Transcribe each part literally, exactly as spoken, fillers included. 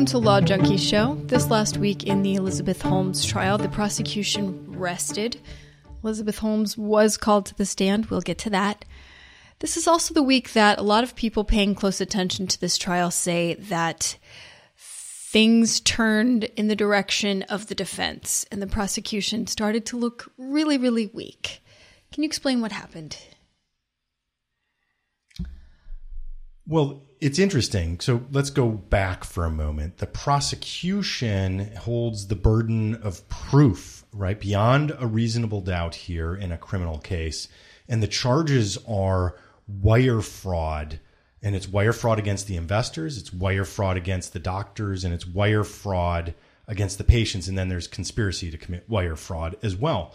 Welcome to Law Junkie Show. This last week in the Elizabeth Holmes trial, the prosecution rested. Elizabeth Holmes was called to the stand. We'll get to that. This is also the week that a lot of people paying close attention to this trial say that things turned in the direction of the defense and the prosecution started to look really, really weak. Can you explain what happened? Well, it's interesting. So let's go back for a moment. The prosecution holds the burden of proof, right, beyond a reasonable doubt here in a criminal case. And the charges are wire fraud. And it's wire fraud against the investors, it's wire fraud against the doctors, and it's wire fraud against the patients. And then there's conspiracy to commit wire fraud as well.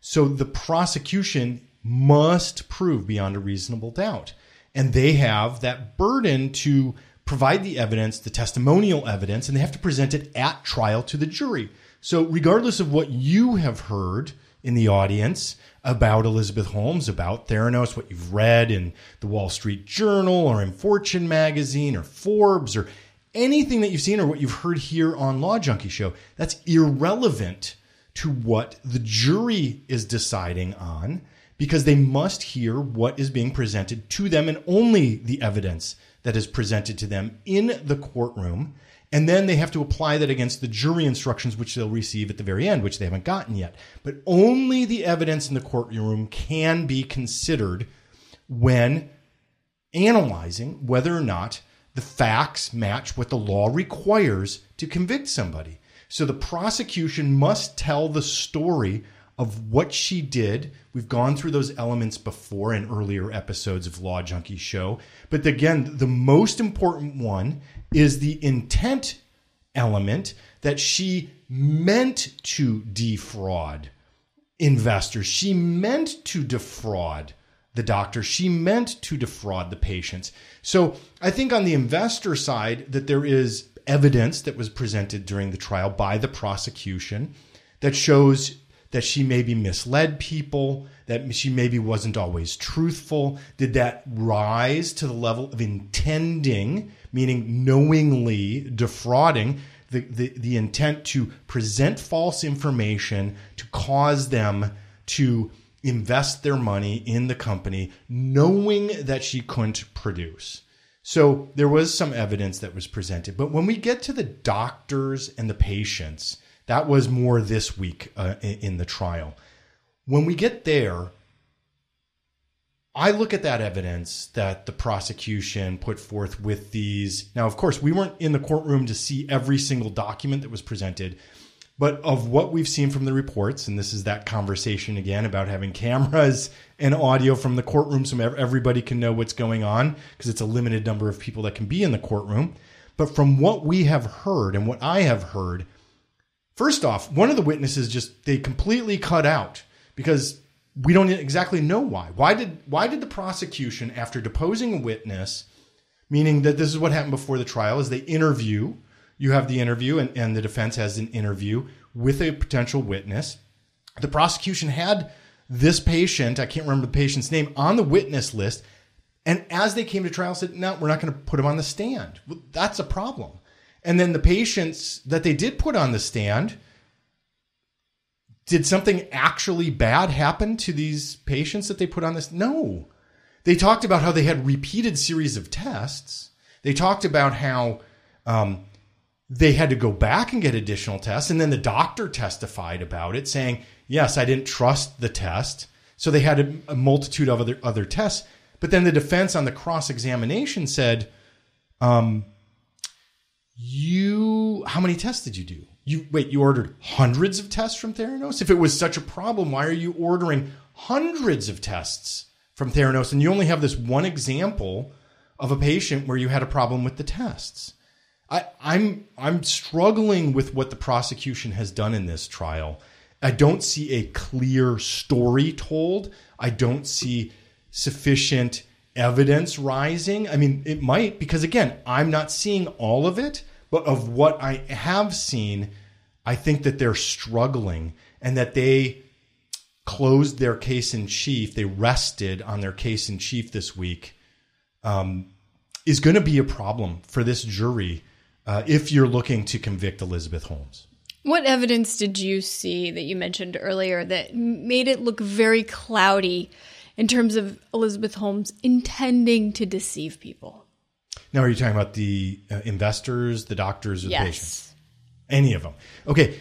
So the prosecution must prove beyond a reasonable doubt. And they have that burden to provide the evidence, the testimonial evidence, and they have to present it at trial to the jury. So regardless of what you have heard in the audience about Elizabeth Holmes, about Theranos, what you've read in the Wall Street Journal or in Fortune magazine or Forbes or anything that you've seen or what you've heard here on Law Junkie Show, that's irrelevant to what the jury is deciding on because they must hear what is being presented to them and only the evidence that is presented to them in the courtroom. And then they have to apply that against the jury instructions, which they'll receive at the very end, which they haven't gotten yet. But only the evidence in the courtroom can be considered when analyzing whether or not the facts match what the law requires to convict somebody. So the prosecution must tell the story of what she did. We've gone through those elements before in earlier episodes of Law Junkie Show. But again, the most important one is the intent element that she meant to defraud investors. She meant to defraud the doctor. She meant to defraud the patients. So I think on the investor side that there is evidence that was presented during the trial by the prosecution that shows that she maybe misled people, that she maybe wasn't always truthful. Did that rise to the level of intending, meaning knowingly defrauding, the, the, the intent to present false information to cause them to invest their money in the company, knowing that she couldn't produce? So there was some evidence that was presented. But when we get to the doctors and the patients, that was more this week uh, in the trial. When we get there, I look at that evidence that the prosecution put forth with these. Now, of course, we weren't in the courtroom to see every single document that was presented, but of what we've seen from the reports, and this is that conversation again about having cameras and audio from the courtroom so everybody can know what's going on because it's a limited number of people that can be in the courtroom. But from what we have heard and what I have heard, first off, one of the witnesses just, they completely cut out because we don't exactly know why. Why did why did the prosecution, after deposing a witness, meaning that this is what happened before the trial, is they interview, you have the interview and, and the defense has an interview with a potential witness. The prosecution had this patient, I can't remember the patient's name, on the witness list. And as they came to trial, said, no, we're not going to put him on the stand. Well, that's a problem. And then the patients that they did put on the stand, did something actually bad happen to these patients that they put on this? No. They talked about how they had repeated series of tests. They talked about how um, they had to go back and get additional tests. And then the doctor testified about it saying, yes, I didn't trust the test. So they had a, a multitude of other, other tests. But then the defense on the cross-examination said, um, You, how many tests did you do? You wait, you ordered hundreds of tests from Theranos? If it was such a problem, why are you ordering hundreds of tests from Theranos? And you only have this one example of a patient where you had a problem with the tests. I, I'm, I'm struggling with what the prosecution has done in this trial. I don't see a clear story told. I don't see sufficient evidence rising. I mean, it might, because again, I'm not seeing all of it, but of what I have seen, I think that they're struggling and that they closed their case in chief. They rested on their case in chief this week, um, is going to be a problem for this jury uh, if you're looking to convict Elizabeth Holmes. What evidence did you see that you mentioned earlier that made it look very cloudy in terms of Elizabeth Holmes intending to deceive people? Now, are you talking about the uh, investors, the doctors, or yes. the patients? Any of them. Okay.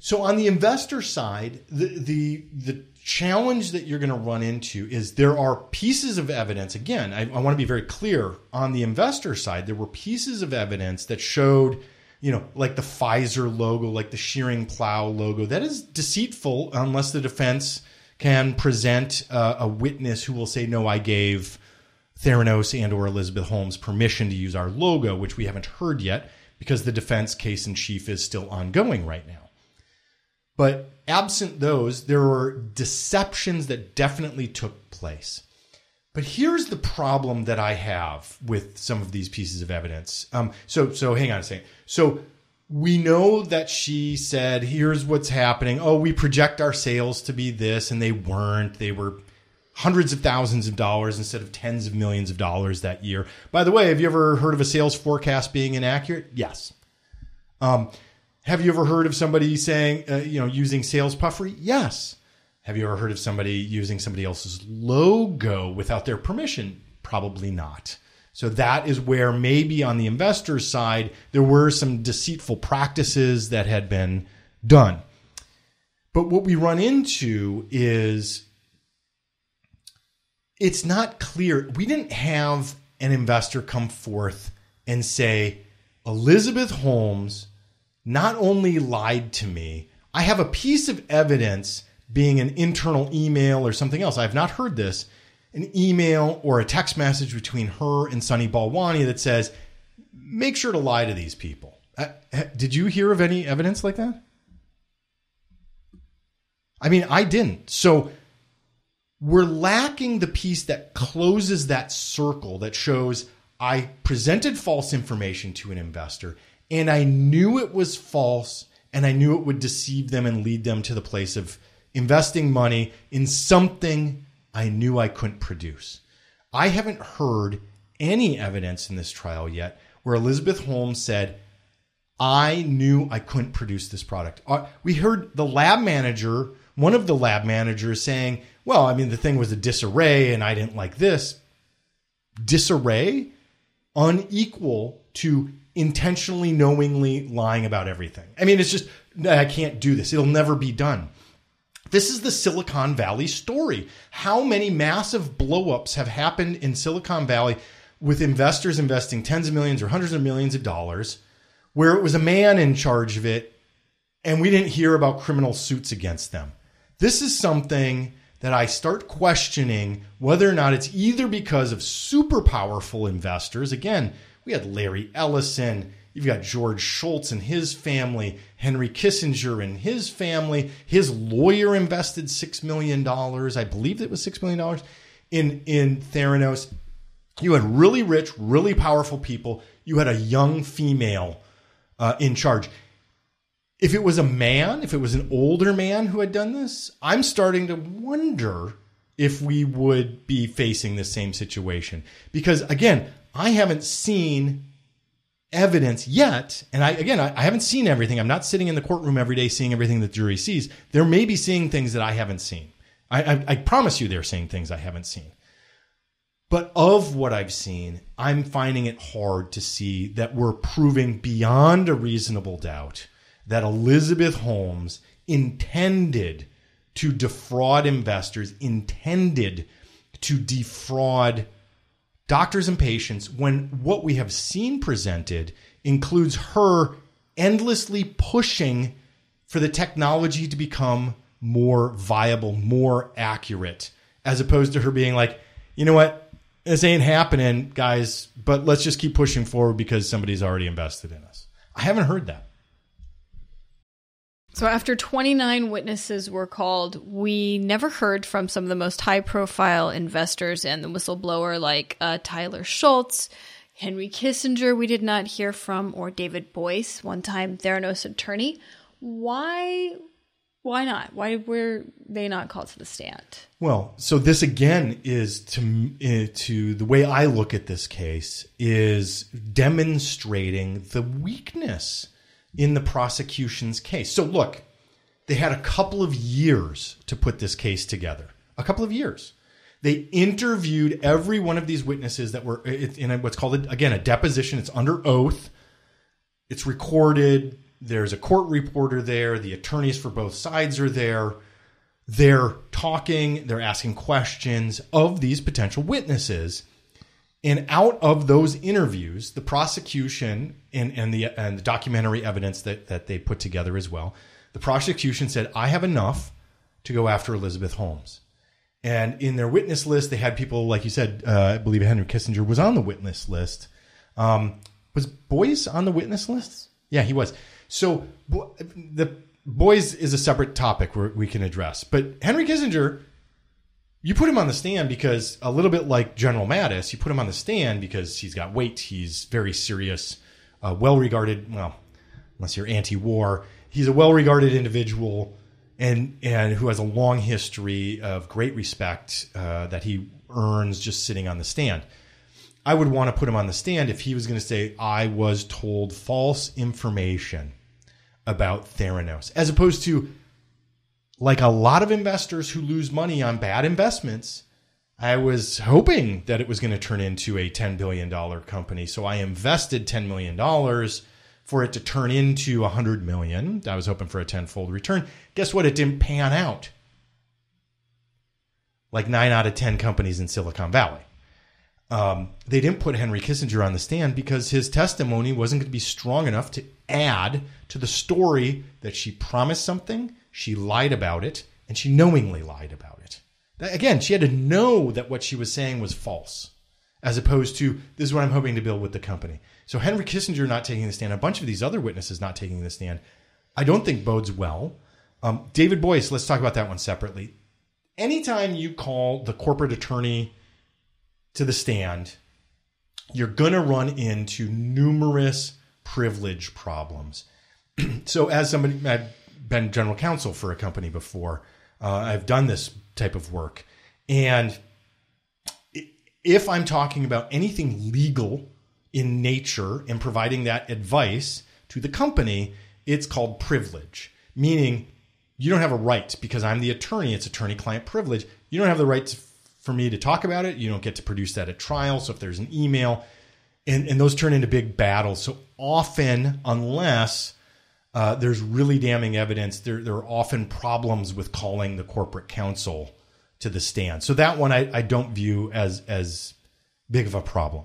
So on the investor side, the the, the challenge that you're going to run into is there are pieces of evidence. Again, I, I want to be very clear. On the investor side, there were pieces of evidence that showed, you know, like the Pfizer logo, like the Schering-Plough logo. That is deceitful unless the defense can present uh, a witness who will say, no, I gave Theranos and or Elizabeth Holmes permission to use our logo, which we haven't heard yet because the defense case in chief is still ongoing right now. But absent those, there were deceptions that definitely took place. But here's the problem that I have with some of these pieces of evidence. Um, so, so hang on a second. So we know that she said, here's what's happening. Oh, we project our sales to be this, and they weren't. They were hundreds of thousands of dollars instead of tens of millions of dollars that year. By the way, have you ever heard of a sales forecast being inaccurate? Yes. Um, have you ever heard of somebody saying, uh, you know, using sales puffery? Yes. Have you ever heard of somebody using somebody else's logo without their permission? Probably not. So that is where maybe on the investor side, there were some deceitful practices that had been done. But what we run into is it's not clear. We didn't have an investor come forth and say, Elizabeth Holmes not only lied to me, I have a piece of evidence being an internal email or something else. I've not heard this, an email or a text message between her and Sunny Balwani that says, make sure to lie to these people. Uh, did you hear of any evidence like that? I mean, I didn't. So we're lacking the piece that closes that circle that shows I presented false information to an investor and I knew it was false and I knew it would deceive them and lead them to the place of investing money in something I knew I couldn't produce. I haven't heard any evidence in this trial yet where Elizabeth Holmes said, I knew I couldn't produce this product. We heard the lab manager, one of the lab managers saying, well, I mean, the thing was a disarray and I didn't like this. Disarray? Unequal to intentionally, knowingly lying about everything. I mean, it's just, I can't do this. It'll never be done. This is the Silicon Valley story. How many massive blowups have happened in Silicon Valley with investors investing tens of millions or hundreds of millions of dollars where it was a man in charge of it and we didn't hear about criminal suits against them? This is something that I start questioning whether or not it's either because of super powerful investors. Again, we had Larry Ellison. You've got George Shultz and his family, Henry Kissinger and his family. His lawyer invested six million dollars. I believe it was six million dollars in, in Theranos. You had really rich, really powerful people. You had a young female uh, in charge. If it was a man, if it was an older man who had done this, I'm starting to wonder if we would be facing the same situation. Because, again, I haven't seen evidence yet. And I, again, I, I haven't seen everything. I'm not sitting in the courtroom every day seeing everything the jury sees. There may be seeing things that I haven't seen. I, I, I promise you they're seeing things I haven't seen. But of what I've seen, I'm finding it hard to see that we're proving beyond a reasonable doubt that Elizabeth Holmes intended to defraud investors, intended to defraud doctors and patients, when what we have seen presented includes her endlessly pushing for the technology to become more viable, more accurate, as opposed to her being like, you know what, this ain't happening, guys, but let's just keep pushing forward because somebody's already invested in us. I haven't heard that. So after twenty-nine witnesses were called, we never heard from some of the most high-profile investors and the whistleblower like uh, Tyler Shultz, Henry Kissinger we did not hear from, or David Boies, one-time Theranos attorney. Why Why not? Why were they not called to the stand? Well, so this again is to, uh, to the way I look at this case is demonstrating the weakness in the prosecution's case. So look, they had a couple of years to put this case together. A couple of years. They interviewed every one of these witnesses that were in what's called, again, a deposition. It's under oath. It's recorded. There's a court reporter there. The attorneys for both sides are there. They're talking. They're asking questions of these potential witnesses. And out of those interviews, the prosecution and, and, the, and the documentary evidence that, that they put together as well, the prosecution said, I have enough to go after Elizabeth Holmes. And in their witness list, they had people, like you said, uh, I believe Henry Kissinger was on the witness list. Um, was Boies on the witness list? Yeah, he was. So the Boies is a separate topic where we can address. But Henry Kissinger, you put him on the stand because a little bit like General Mattis, you put him on the stand because he's got weight. He's very serious, uh, well-regarded. Well, unless you're anti-war, he's a well-regarded individual and and who has a long history of great respect uh, that he earns just sitting on the stand. I would want to put him on the stand if he was going to say, I was told false information about Theranos, as opposed to like a lot of investors who lose money on bad investments. I was hoping that it was going to turn into a ten billion dollars company. So I invested ten million dollars for it to turn into one hundred million dollars. I was hoping for a tenfold return. Guess what? It didn't pan out. Like nine out of ten companies in Silicon Valley. Um, they didn't put Henry Kissinger on the stand because his testimony wasn't going to be strong enough to add to the story that she promised something, she lied about it, and she knowingly lied about it. That, again, she had to know that what she was saying was false, as opposed to, this is what I'm hoping to build with the company. So Henry Kissinger not taking the stand, a bunch of these other witnesses not taking the stand, I don't think bodes well. Um, David Boies, let's talk about that one separately. Anytime you call the corporate attorney to the stand, you're going to run into numerous privilege problems. So as somebody, I've been general counsel for a company before, uh, I've done this type of work. And if I'm talking about anything legal in nature and providing that advice to the company, it's called privilege, meaning you don't have a right because I'm the attorney. It's attorney-client privilege. You don't have the right to for me to talk about it. You don't get to produce that at trial. So if there's an email and, and those turn into big battles. So often, unless uh, there's really damning evidence, there, there are often problems with calling the corporate counsel to the stand. So that one, I, I don't view as, as big of a problem.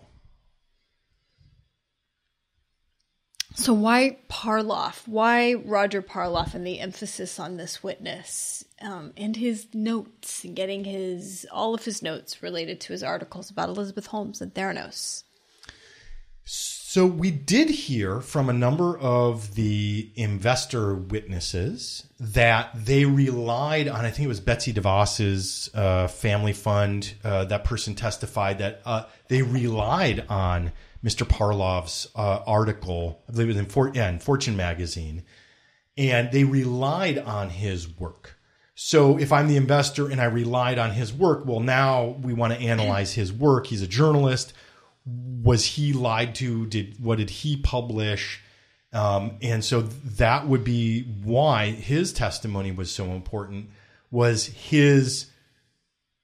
So why Parloff? Why Roger Parloff and the emphasis on this witness um, and his notes and getting his all of his notes related to his articles about Elizabeth Holmes and Theranos? So we did hear from a number of the investor witnesses that they relied on, I think it was Betsy DeVos's uh, family fund. Uh, that person testified that uh, they relied on Mister Parloff's uh, article, I believe it was in, For- yeah, in Fortune magazine, and they relied on his work. So if I'm the investor and I relied on his work, well, now we want to analyze his work. He's a journalist. Was he lied to? Did what did he publish? Um, and so that would be why his testimony was so important, was his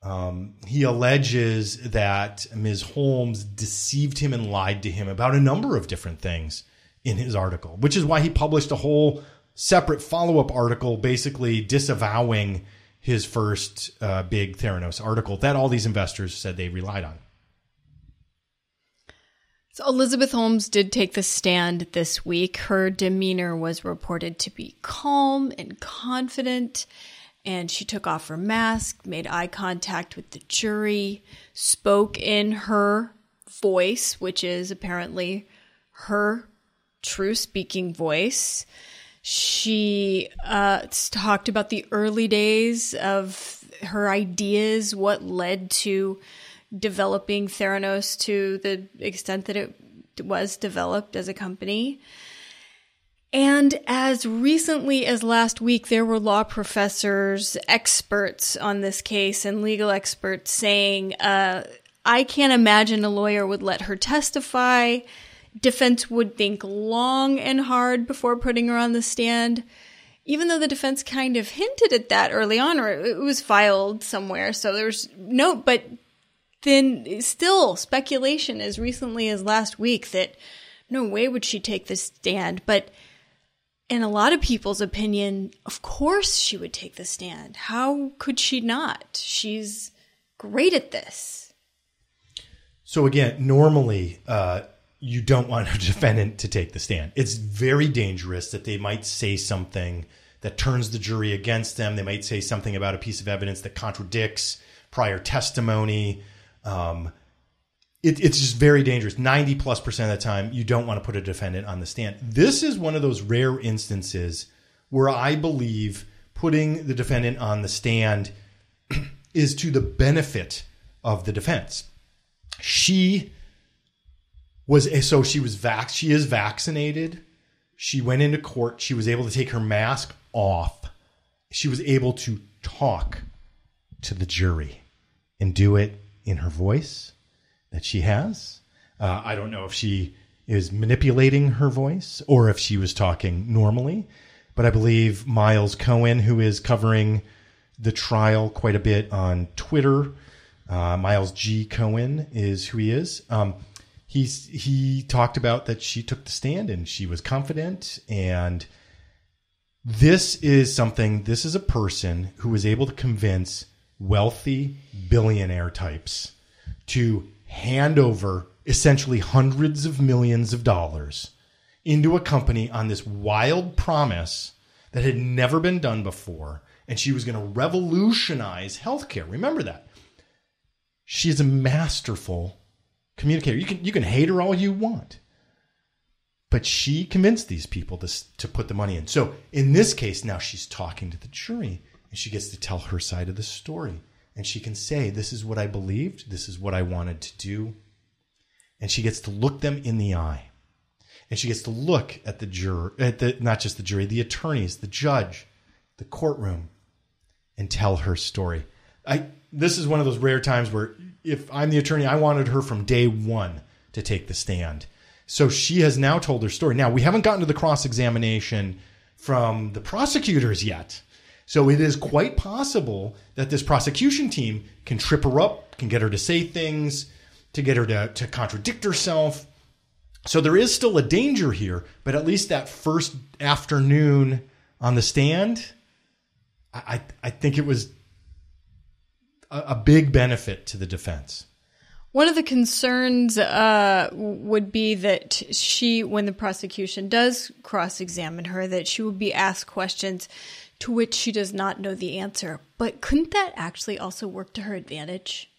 Um, he alleges that Miz Holmes deceived him and lied to him about a number of different things in his article, which is why he published a whole separate follow-up article basically disavowing his first uh, big Theranos article that all these investors said they relied on. So Elizabeth Holmes did take the stand this week. Her demeanor was reported to be calm and confident. And she took off her mask, made eye contact with the jury, spoke in her voice, which is apparently her true speaking voice. She uh, talked about the early days of her ideas, what led to developing Theranos to the extent that it was developed as a company. And as recently as last week, there were law professors, experts on this case, and legal experts saying, uh, I can't imagine a lawyer would let her testify. Defense would think long and hard before putting her on the stand, even though the defense kind of hinted at that early on, or it was filed somewhere. So there's no, but then still speculation as recently as last week that no way would she take the stand. But in a lot of people's opinion, of course she would take the stand. How could she not? She's great at this. So again, normally uh, you don't want a defendant to take the stand. It's very dangerous that they might say something that turns the jury against them. They might say something about a piece of evidence that contradicts prior testimony. Um, it, it's just very dangerous. ninety plus percent of the time, you don't want to put a defendant on the stand. This is one of those rare instances where I believe putting the defendant on the stand is to the benefit of the defense. She was, a, so she was vac, she is vaccinated. She went into court. She was able to take her mask off. She was able to talk to the jury and do it in her voice that she has. Uh, I don't know if she is manipulating her voice or if she was talking normally, but I believe Miles Cohen, who is covering the trial quite a bit on Twitter, uh, Miles G. Cohen is who he is. Um, he's, he talked about that she took the stand and she was confident. And this is something, this is a person who was able to convince wealthy billionaire types to hand over essentially hundreds of millions of dollars into a company on this wild promise that had never been done before. And she was going to revolutionize healthcare. Remember that. She's a masterful communicator. You can, you can hate her all you want, but she convinced these people to, to put the money in. So in this case, now she's talking to the jury. She gets to tell her side of the story, and she can say, this is what I believed. This is what I wanted to do. And she gets to look them in the eye, and she gets to look at the juror, at the, not just the jury, the attorneys, the judge, the courtroom, and tell her story. I, this is one of those rare times where if I'm the attorney, I wanted her from day one to take the stand. So she has now told her story. Now we haven't gotten to the cross-examination from the prosecutors yet. So it is quite possible that this prosecution team can trip her up, can get her to say things, to get her to, to contradict herself. So there is still a danger here, but at least that first afternoon on the stand, I, I think it was a, a big benefit to the defense. One of the concerns uh, would be that she, when the prosecution does cross-examine her, that she will be asked questions to which she does not know the answer. But couldn't that actually also work to her advantage?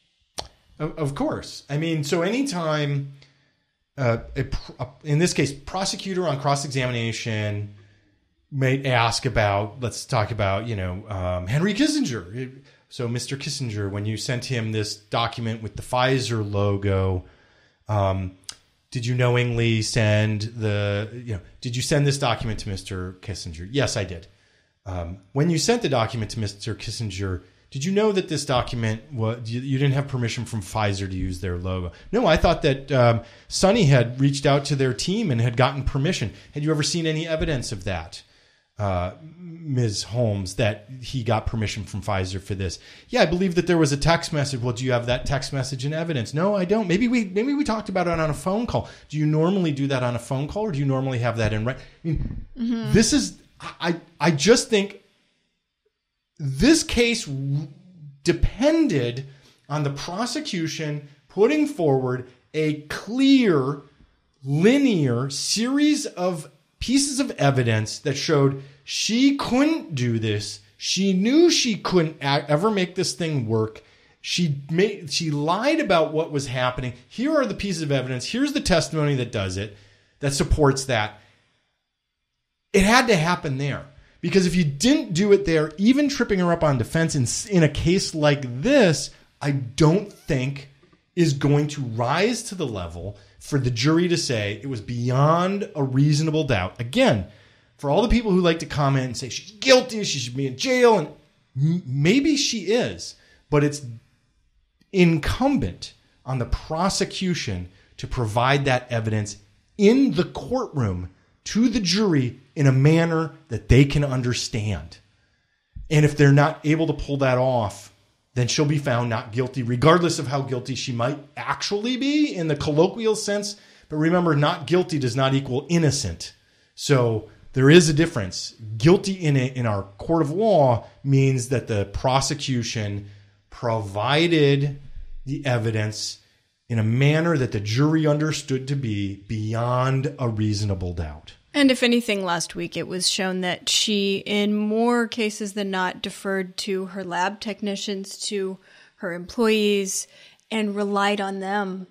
Of, of course. I mean, so anytime, uh, a, a, in this case, prosecutor on cross-examination may ask about, let's talk about, you know, um, Henry Kissinger. So Mister Kissinger, when you sent him this document with the Pfizer logo, um, did you knowingly send the, you know, did you send this document to Mister Kissinger? Yes, I did. Um, when you sent the document to Mister Kissinger, did you know that this document was, you, you didn't have permission from Pfizer to use their logo? No, I thought that um, Sunny had reached out to their team and had gotten permission. Had you ever seen any evidence of that, uh, Miz Holmes, that he got permission from Pfizer for this? Yeah, I believe that there was a text message. Well, do you have that text message in evidence? No, I don't. Maybe we maybe we talked about it on a phone call. Do you normally do that on a phone call, or do you normally have that in writing? I mean, mm-hmm. This is... I I just think this case depended on the prosecution putting forward a clear, linear series of pieces of evidence that showed she couldn't do this. She knew she couldn't ever make this thing work. She made, she lied about what was happening. Here are the pieces of evidence. Here's the testimony that does it, that supports that. It had to happen there, because if you didn't do it there, even tripping her up on defense in, in a case like this, I don't think is going to rise to the level for the jury to say it was beyond a reasonable doubt. Again, for all the people who like to comment and say she's guilty, she should be in jail, and m- maybe she is, but it's incumbent on the prosecution to provide that evidence in the courtroom to the jury in a manner that they can understand. And if they're not able to pull that off, then she'll be found not guilty, regardless of how guilty she might actually be in the colloquial sense. But remember, not guilty does not equal innocent. So there is a difference. Guilty in a, in our court of law means that the prosecution provided the evidence in a manner that the jury understood to be beyond a reasonable doubt. And if anything, last week it was shown that she, in more cases than not, deferred to her lab technicians, to her employees, and relied on them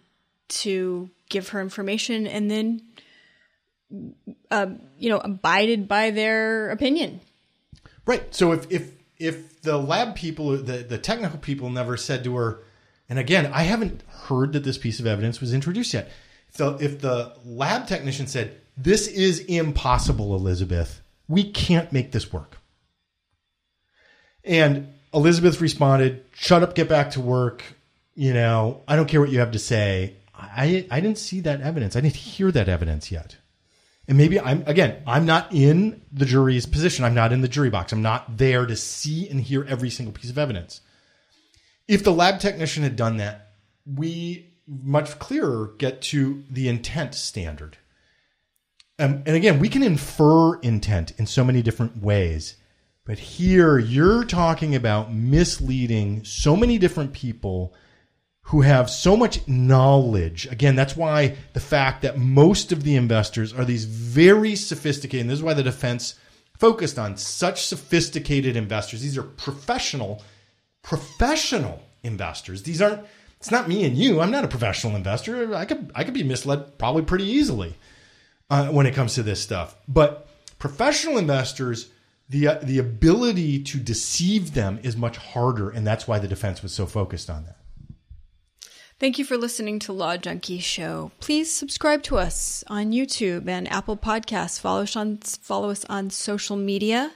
to give her information and then, uh, you know, abided by their opinion. Right. So if if, if the lab people, the, the technical people never said to her, and again, I haven't heard that this piece of evidence was introduced yet. So if the lab technician said, "This is impossible, Elizabeth. We can't make this work." And Elizabeth responded, "Shut up, get back to work. You know, I don't care what you have to say." I I didn't see that evidence. I didn't hear that evidence yet. And maybe I'm, again, I'm not in the jury's position. I'm not in the jury box. I'm not there to see and hear every single piece of evidence. If the lab technician had done that, we much clearer get to the intent standard. Um, and again, we can infer intent in so many different ways. But here you're talking about misleading so many different people who have so much knowledge. Again, that's why the fact that most of the investors are these very sophisticated, and this is why the defense focused on such sophisticated investors. These are professional, professional investors. These aren't, it's not me and you. I'm not a professional investor. I could, I could be misled probably pretty easily. Uh, when it comes to this stuff. But professional investors, the uh, the ability to deceive them is much harder, and that's why the defense was so focused on that. Thank you for listening to Law Junkie Show. Please subscribe to us on YouTube and Apple Podcasts. Follow us on, follow us on social media.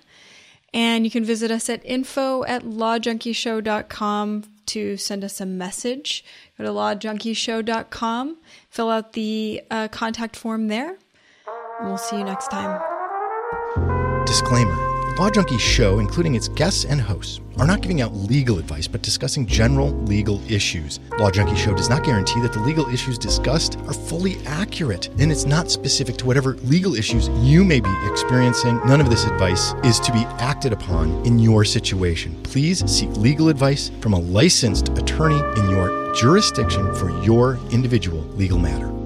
And you can visit us at info at law junkie show dot com to send us a message. Go to law junkie show dot com, fill out the uh, contact form there. We'll see you next time. Disclaimer. Law Junkie Show, including its guests and hosts, are not giving out legal advice, but discussing general legal issues. Law Junkie Show does not guarantee that the legal issues discussed are fully accurate, and it's not specific to whatever legal issues you may be experiencing. None of this advice is to be acted upon in your situation. Please seek legal advice from a licensed attorney in your jurisdiction for your individual legal matter.